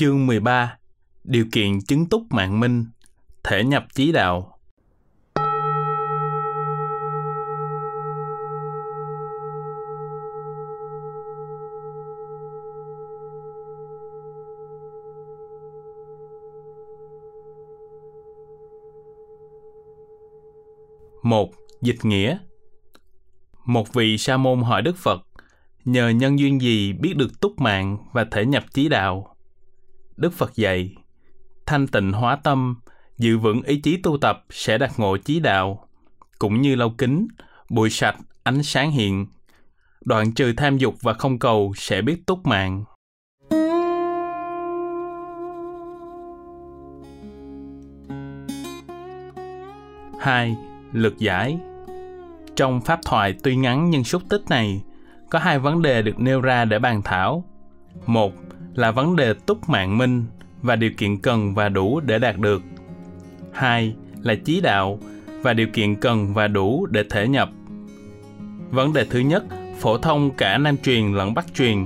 Chương 13. Điều kiện chứng túc mạng minh, thể nhập chí đạo. Một, dịch nghĩa. Một vị sa môn hỏi Đức Phật, nhờ nhân duyên gì biết được túc mạng và thể nhập chí đạo? Đức Phật dạy, thanh tịnh hóa tâm, giữ vững ý chí tu tập sẽ đạt ngộ chí đạo, cũng như lau kính, bụi sạch, ánh sáng hiện. Đoạn trừ tham dục và không cầu sẽ biết túc mạng. 2. Lược giải. Trong pháp thoại tuy ngắn nhưng xúc tích này, có hai vấn đề được nêu ra để bàn thảo. Một là vấn đề túc mạng minh và điều kiện cần và đủ để đạt được. Hai là chí đạo và điều kiện cần và đủ để thể nhập. Vấn đề thứ nhất phổ thông cả Nam truyền lẫn Bắc truyền.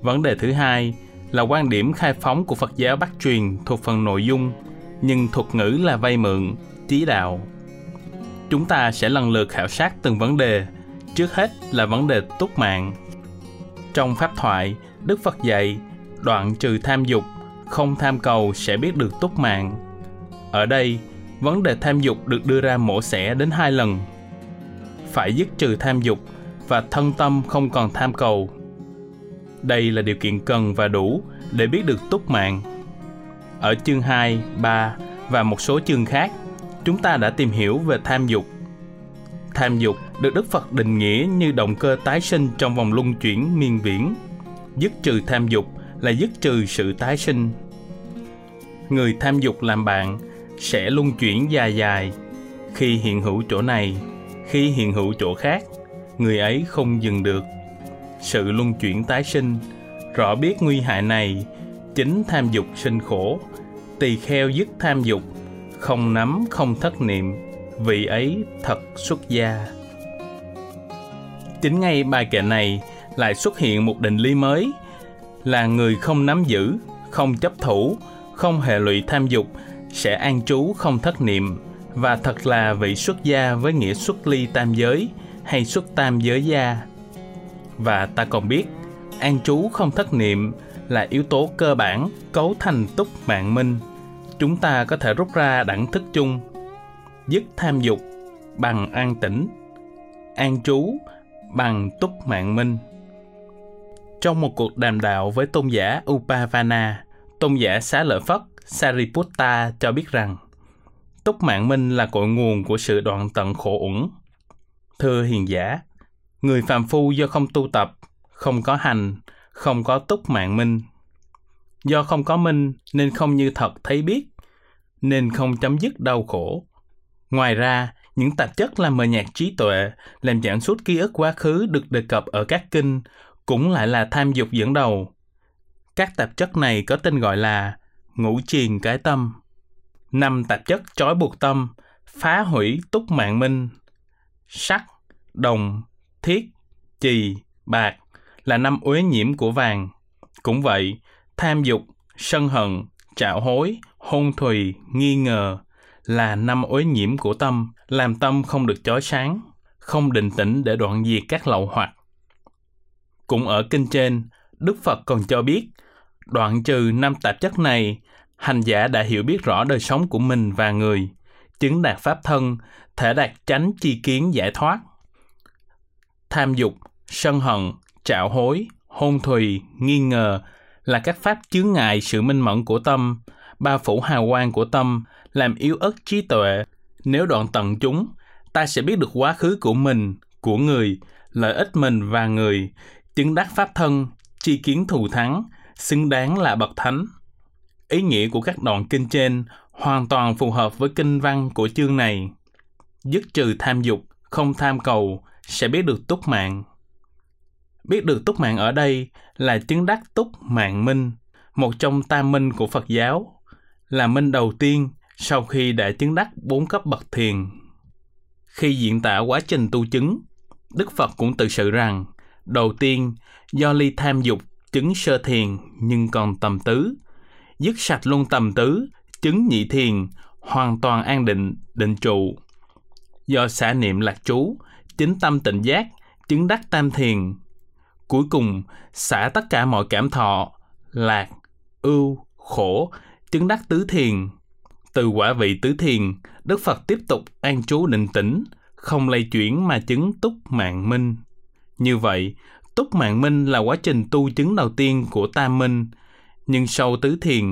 Vấn đề thứ hai là quan điểm khai phóng của Phật giáo Bắc truyền thuộc phần nội dung, nhưng thuật ngữ là vay mượn, chí đạo. Chúng ta sẽ lần lượt khảo sát từng vấn đề. Trước hết là vấn đề túc mạng. Trong pháp thoại, Đức Phật dạy, đoạn trừ tham dục, không tham cầu sẽ biết được túc mạng. Ở đây, vấn đề tham dục được đưa ra mổ xẻ đến 2 lần. Phải dứt trừ tham dục và thân tâm không còn tham cầu. Đây là điều kiện cần và đủ để biết được túc mạng. Ở chương 2, 3 và một số chương khác, chúng ta đã tìm hiểu về tham dục. Tham dục được Đức Phật định nghĩa như động cơ tái sinh trong vòng luân chuyển miên viễn. Dứt trừ tham dục là dứt trừ sự tái sinh. Người tham dục làm bạn sẽ luân chuyển dài, khi hiện hữu chỗ này, khi hiện hữu chỗ khác, người ấy không dừng được. Sự luân chuyển tái sinh, rõ biết nguy hại này, chính tham dục sinh khổ, tỳ kheo dứt tham dục, không nắm không thất niệm, vị ấy thật xuất gia. Chính ngay bài kệ này lại xuất hiện một định lý mới, là người không nắm giữ, không chấp thủ, không hệ lụy tham dục, sẽ an trú không thất niệm, và thật là vị xuất gia với nghĩa xuất ly tam giới, hay xuất tam giới gia. Và ta còn biết, an trú không thất niệm là yếu tố cơ bản cấu thành túc mạng minh. Chúng ta có thể rút ra đẳng thức chung, dứt tham dục bằng an tĩnh, an trú bằng túc mạng minh. Trong một cuộc đàm đạo với tôn giả Upavana, tôn giả Xá Lợi Phất Sariputta cho biết rằng túc mạng minh là cội nguồn của sự đoạn tận khổ uẩn. Thưa hiền giả, người phàm phu do không tu tập, không có hành, không có túc mạng minh. Do không có minh nên không như thật thấy biết, nên không chấm dứt đau khổ. Ngoài ra, những tạp chất làm mờ nhạt trí tuệ, làm giảm sút ký ức quá khứ được đề cập ở các kinh, cũng lại là tham dục dẫn đầu. Các tạp chất này có tên gọi là ngũ triền cái tâm. 5 tạp chất trói buộc tâm, phá hủy túc mạng minh. Sắt, đồng, thiết, chì, bạc là 5 uế nhiễm của vàng. Cũng vậy, tham dục, sân hận, trạo hối, hôn thùy, nghi ngờ là 5 uế nhiễm của tâm, làm tâm không được chói sáng, không định tĩnh để đoạn diệt các lậu hoặc. Cũng ở kinh trên, Đức Phật còn cho biết, đoạn trừ 5 tạp chất này, hành giả đã hiểu biết rõ đời sống của mình và người, chứng đạt pháp thân, thể đạt chánh tri kiến giải thoát. Tham dục, sân hận, trạo hối, hôn thùy, nghi ngờ là các pháp chướng ngại sự minh mẫn của tâm, bao phủ hào quang của tâm, làm yếu ớt trí tuệ. Nếu đoạn tận chúng, ta sẽ biết được quá khứ của mình, của người, lợi ích mình và người, chứng đắc pháp thân, tri kiến thù thắng, xứng đáng là bậc thánh. Ý nghĩa của các đoạn kinh trên hoàn toàn phù hợp với kinh văn của chương này. Dứt trừ tham dục, không tham cầu, sẽ biết được túc mạng. Biết được túc mạng ở đây là chứng đắc túc mạng minh, một trong tam minh của Phật giáo, là minh đầu tiên sau khi đã chứng đắc 4 cấp bậc thiền. Khi diễn tả quá trình tu chứng, Đức Phật cũng tự sự rằng, đầu tiên, do ly tham dục chứng sơ thiền nhưng còn tầm tứ, dứt sạch luôn tầm tứ, chứng nhị thiền, hoàn toàn an định, định trụ. Do xả niệm lạc trú, chính tâm tịnh giác, chứng đắc tam thiền. Cuối cùng, xả tất cả mọi cảm thọ, lạc, ưu, khổ, chứng đắc tứ thiền. Từ quả vị tứ thiền, Đức Phật tiếp tục an trú định tĩnh, không lay chuyển mà chứng túc mạng minh. Như vậy, túc mạng minh là quá trình tu chứng đầu tiên của tam minh. Nhưng sau tứ thiền,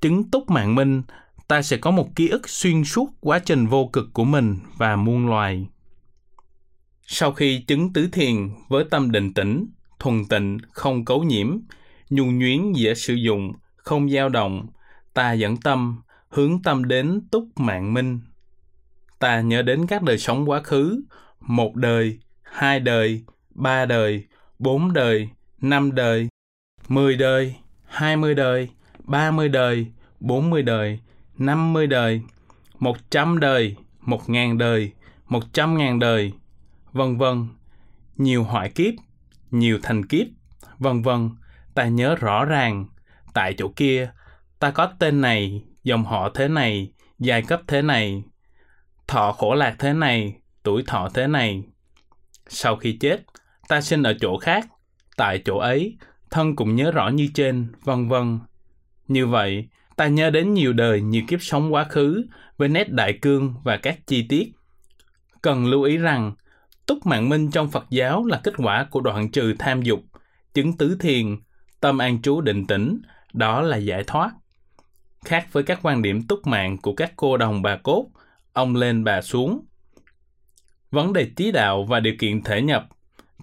chứng túc mạng minh, ta sẽ có một ký ức xuyên suốt quá trình vô cực của mình và muôn loài. Sau khi chứng tứ thiền với tâm định tĩnh, thuần tịnh, không cấu nhiễm, nhu nhuyến dễ sử dụng, không dao động, ta dẫn tâm, hướng tâm đến túc mạng minh. Ta nhớ đến các đời sống quá khứ, 1 đời, 2 đời, 3 đời, 4 đời, 5 đời, 10 đời, 20 đời, 30 đời, 40 đời, 50 đời, 100 đời, 1000 đời, 100.000 đời, vân vân, nhiều hoại kiếp, nhiều thành kiếp, vân vân. Ta nhớ rõ ràng, tại chỗ kia, ta có tên này, dòng họ thế này, giai cấp thế này, thọ khổ lạc thế này, tuổi thọ thế này. Sau khi chết, ta sinh ở chỗ khác, tại chỗ ấy, thân cũng nhớ rõ như trên, vân vân. Như vậy, ta nhớ đến nhiều đời, nhiều kiếp sống quá khứ với nét đại cương và các chi tiết. Cần lưu ý rằng, túc mạng minh trong Phật giáo là kết quả của đoạn trừ tham dục, chứng tứ thiền, tâm an trú định tĩnh, đó là giải thoát. Khác với các quan điểm túc mạng của các cô đồng bà cốt, ông lên bà xuống. Vấn đề trí đạo và điều kiện thể nhập,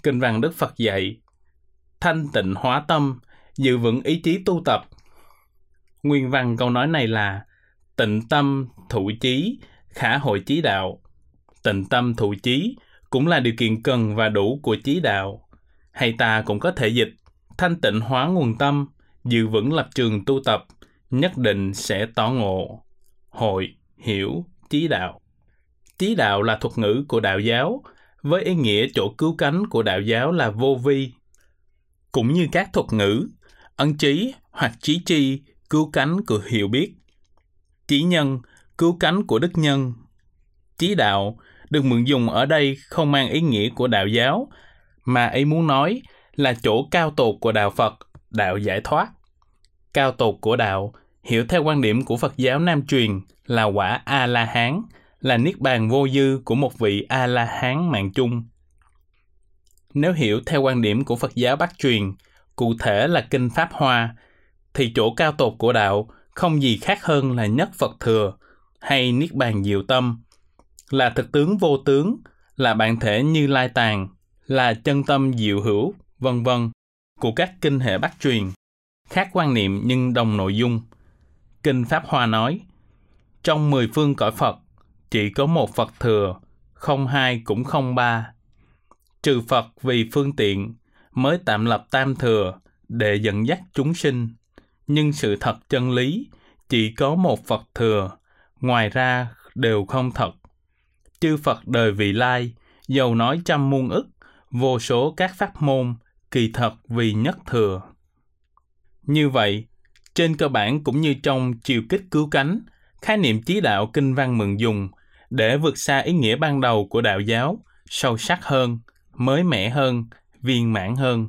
kinh văn Đức Phật dạy, thanh tịnh hóa tâm, giữ vững ý chí tu tập. Nguyên văn câu nói này là tịnh tâm thụ chí, khả hội chí đạo. Tịnh tâm thụ chí cũng là điều kiện cần và đủ của chí đạo. Hay ta cũng có thể dịch, thanh tịnh hóa nguồn tâm, giữ vững lập trường tu tập, nhất định sẽ tỏ ngộ, hội, hiểu, chí đạo. Chí đạo là thuật ngữ của đạo giáo, với ý nghĩa chỗ cứu cánh của đạo giáo là vô vi. Cũng như các thuật ngữ, ấn trí hoặc trí tri, cứu cánh của hiểu biết. Chí nhân, cứu cánh của đức nhân. Chí đạo được mượn dùng ở đây không mang ý nghĩa của đạo giáo, mà ý muốn nói là chỗ cao tột của đạo Phật, đạo giải thoát. Cao tột của đạo, hiểu theo quan điểm của Phật giáo Nam truyền là quả A-la-hán, là niết bàn vô dư của một vị A-la-hán mạng chung. Nếu hiểu theo quan điểm của Phật giáo Bắc truyền, cụ thể là Kinh Pháp Hoa, thì chỗ cao tột của đạo không gì khác hơn là nhất Phật thừa hay niết bàn diệu tâm, là thực tướng vô tướng, là bản thể Như Lai tàng, là chân tâm diệu hữu, vân vân của các kinh hệ Bắc truyền. Khác quan niệm nhưng đồng nội dung. Kinh Pháp Hoa nói, trong 10 phương cõi Phật, chỉ có một Phật thừa, không hai cũng không ba. Trừ Phật vì phương tiện, mới tạm lập tam thừa, để dẫn dắt chúng sinh. Nhưng sự thật chân lý, chỉ có một Phật thừa, ngoài ra đều không thật. Chư Phật đời vị lai, dầu nói trăm muôn ức, vô số các pháp môn, kỳ thật vì nhất thừa. Như vậy, trên cơ bản cũng như trong chiều kích cứu cánh, khái niệm chí đạo kinh văn mượn dùng để vượt xa ý nghĩa ban đầu của đạo giáo, sâu sắc hơn, mới mẻ hơn, viên mãn hơn.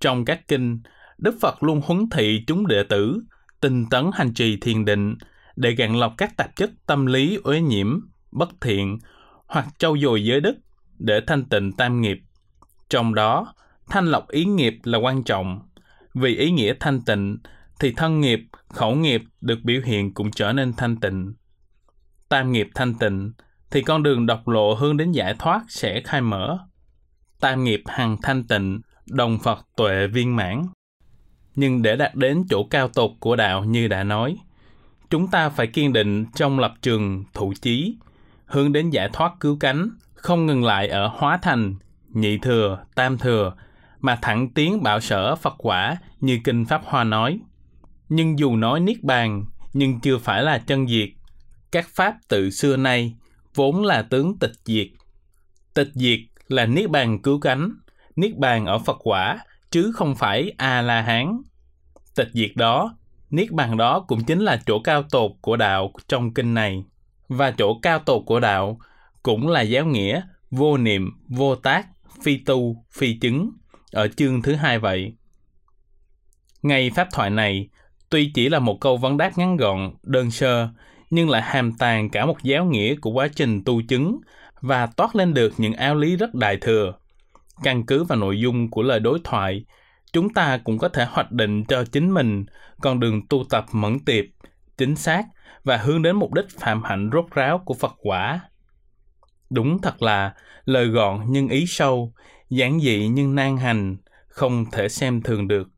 Trong các kinh, Đức Phật luôn huấn thị chúng đệ tử tinh tấn hành trì thiền định để gạn lọc các tạp chất tâm lý uế nhiễm, bất thiện hoặc trau dồi giới đức để thanh tịnh tam nghiệp. Trong đó, thanh lọc ý nghiệp là quan trọng. Vì ý nghĩa thanh tịnh, thì thân nghiệp, khẩu nghiệp được biểu hiện cũng trở nên thanh tịnh. Tam nghiệp thanh tịnh, thì con đường độc lộ hướng đến giải thoát sẽ khai mở. Tam nghiệp hằng thanh tịnh, đồng Phật tuệ viên mãn. Nhưng để đạt đến chỗ cao tột của đạo như đã nói, chúng ta phải kiên định trong lập trường thụ chí, hướng đến giải thoát cứu cánh, không ngừng lại ở hóa thành, nhị thừa, tam thừa, mà thẳng tiến bảo sở Phật quả như Kinh Pháp Hoa nói. Nhưng dù nói niết bàn, nhưng chưa phải là chân diệt. Các pháp tự xưa nay vốn là tướng tịch diệt. Tịch diệt là niết bàn cứu cánh, niết bàn ở Phật quả, chứ không phải A-la-hán. Tịch diệt đó, niết bàn đó cũng chính là chỗ cao tột của đạo trong kinh này. Và chỗ cao tột của đạo cũng là giáo nghĩa vô niệm, vô tác, phi tu, phi chứng, ở chương thứ 2 vậy. Ngay pháp thoại này, tuy chỉ là một câu vấn đáp ngắn gọn, đơn sơ, nhưng lại hàm tàng cả một giáo nghĩa của quá trình tu chứng và toát lên được những giáo lý rất đại thừa. Căn cứ vào nội dung của lời đối thoại, chúng ta cũng có thể hoạch định cho chính mình con đường tu tập mẫn tiệp, chính xác và hướng đến mục đích phạm hạnh rốt ráo của Phật quả. Đúng thật là lời gọn nhưng ý sâu, giản dị nhưng nan hành, không thể xem thường được.